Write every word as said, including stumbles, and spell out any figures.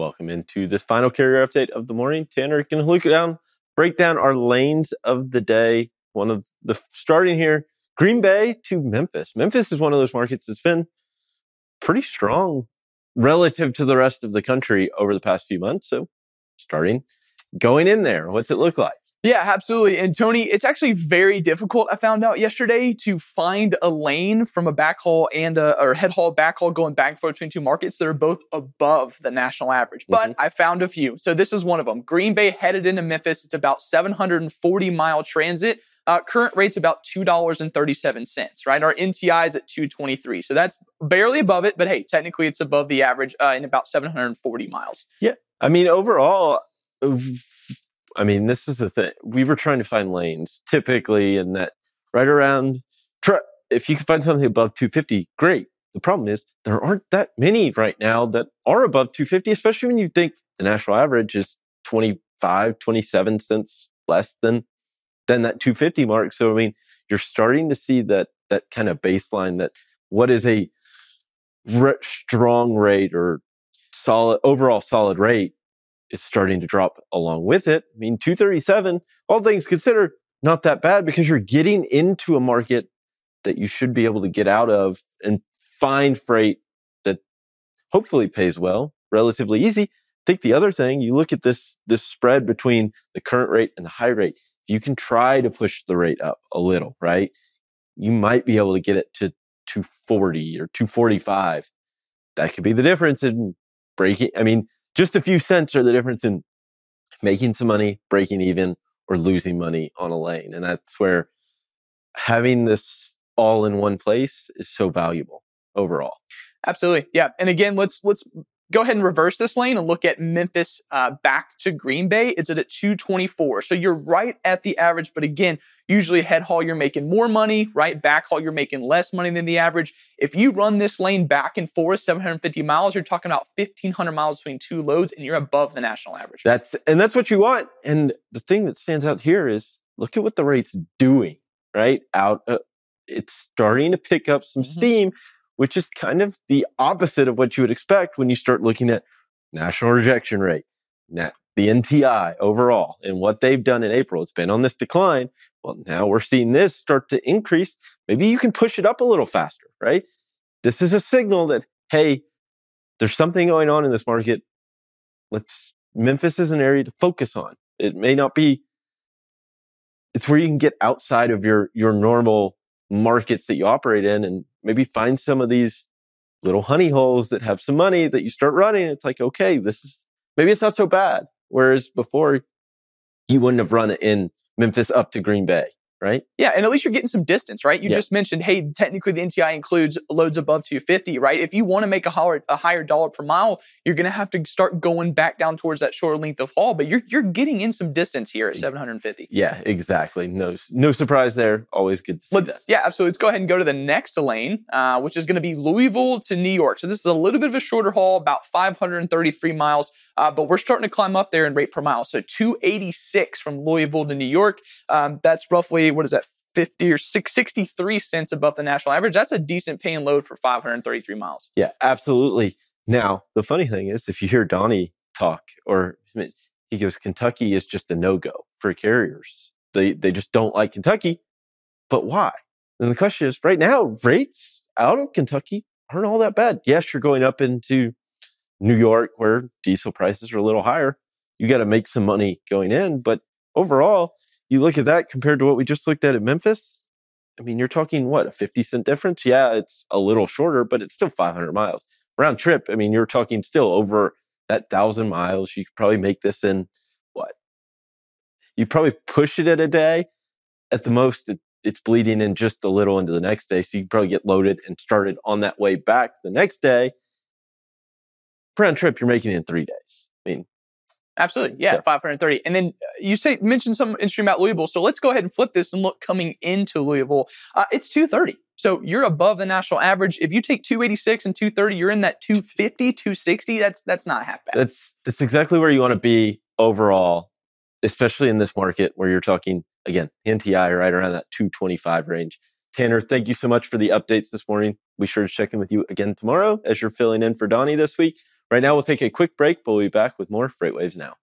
welcome into this final carrier update of the morning. Tanner can look down, break down our lanes of the day. One of the starting here, Green Bay to Memphis. Memphis is one of those markets that's been pretty strong relative to the rest of the country over the past few months. So starting going in there, what's it look like? Yeah, absolutely. And Tony, it's actually very difficult, I found out yesterday, to find a lane from a backhaul and a or head haul backhaul going back and forth between two markets that are both above the national average. Mm-hmm. But I found a few. So this is one of them. Green Bay headed into Memphis. It's about seven hundred forty mile transit. Uh, current rate's about two dollars and thirty-seven cents, right? Our N T I is at two twenty-three. So that's barely above it. But hey, technically it's above the average uh, in about seven hundred forty miles. Yeah. I mean, overall, I mean, this is the thing. We were trying to find lanes typically in that right around. If you can find something above two fifty, great. The problem is there aren't that many right now that are above two fifty, especially when you think the national average is twenty-five, twenty-seven cents less than than that two fifty mark. So, I mean, you're starting to see that that kind of baseline, that what is a re- strong rate or solid overall solid rate is starting to drop along with it. I mean, two thirty-seven, all things considered, not that bad, because you're getting into a market that you should be able to get out of and find freight that hopefully pays well, relatively easy. I think the other thing, you look at this, this spread between the current rate and the high rate, you can try to push the rate up a little, right? You might be able to get it to two forty or two forty-five. That could be the difference in breaking. I mean, just a few cents are the difference in making some money, breaking even, or losing money on a lane. And that's where having this all in one place is so valuable overall. Absolutely. Yeah. And again, let's let's go ahead and reverse this lane and look at Memphis uh, back to Green Bay. It's at a two twenty-four. So you're right at the average. But again, usually head haul, you're making more money, right? Back haul, you're making less money than the average. If you run this lane back and forth, seven hundred fifty miles, you're talking about fifteen hundred miles between two loads, and you're above the national average. That's And that's what you want. And the thing that stands out here is look at what the rate's doing, right? Out, uh, it's starting to pick up some mm-hmm. steam, which is kind of the opposite of what you would expect when you start looking at national rejection rate, the N T I overall, and what they've done in April. It's been on this decline. Well, now we're seeing this start to increase. Maybe you can push it up a little faster, right? This is a signal that, hey, there's something going on in this market. Let's, Memphis is an area to focus on. It may not be, it's where you can get outside of your, your normal markets that you operate in, and maybe find some of these little honey holes that have some money that you start running. It's like, okay, this is, maybe it's not so bad. Whereas before, you wouldn't have run it in Memphis up to Green Bay, right? Yeah, and at least you're getting some distance, right? You yeah. just mentioned, hey, technically the N T I includes loads above two fifty, right? If you want to make a higher, a higher dollar per mile, you're going to have to start going back down towards that shorter length of haul, but you're you're getting in some distance here at seven hundred fifty. Yeah, exactly. No no surprise there. Always good to see Let's, that. Yeah, absolutely. Let's go ahead and go to the next lane, uh, which is going to be Louisville to New York. So this is a little bit of a shorter haul, about five hundred thirty-three miles, uh, but we're starting to climb up there in rate per mile. So two eighty-six from Louisville to New York. Um, that's roughly, what is that, fifty or sixty-three cents above the national average? That's a decent paying load for five hundred thirty-three miles. Yeah, absolutely. Now, the funny thing is, if you hear Donnie talk, or I mean, he goes, Kentucky is just a no-go for carriers. They they just don't like Kentucky. But why? And the question is, right now, rates out of Kentucky aren't all that bad. Yes, you're going up into New York where diesel prices are a little higher. You got to make some money going in. But overall, you look at that compared to what we just looked at at Memphis. I mean, you're talking, what, a fifty cent difference? Yeah, it's a little shorter, but it's still five hundred miles. Round trip, I mean, you're talking still over that one thousand miles. You could probably make this in, what? You probably push it at a day. At the most, it, it's bleeding in just a little into the next day. So you probably get loaded and started on that way back the next day. Round trip, you're making it in three days. I mean, absolutely. Yeah, so. five hundred thirty. And then you say mentioned something interesting about Louisville. So let's go ahead and flip this and look coming into Louisville. Uh, it's two thirty. So you're above the national average. If you take two eighty-six and two thirty, you're in that two fifty, two sixty. That's that's not half bad. That's, that's exactly where you want to be overall, especially in this market where you're talking, again, N T I right around that two twenty-five range. Tanner, thank you so much for the updates this morning. Be sure to check in with you again tomorrow as you're filling in for Donnie this week. Right now, we'll take a quick break, but we'll be back with more FreightWaves Now.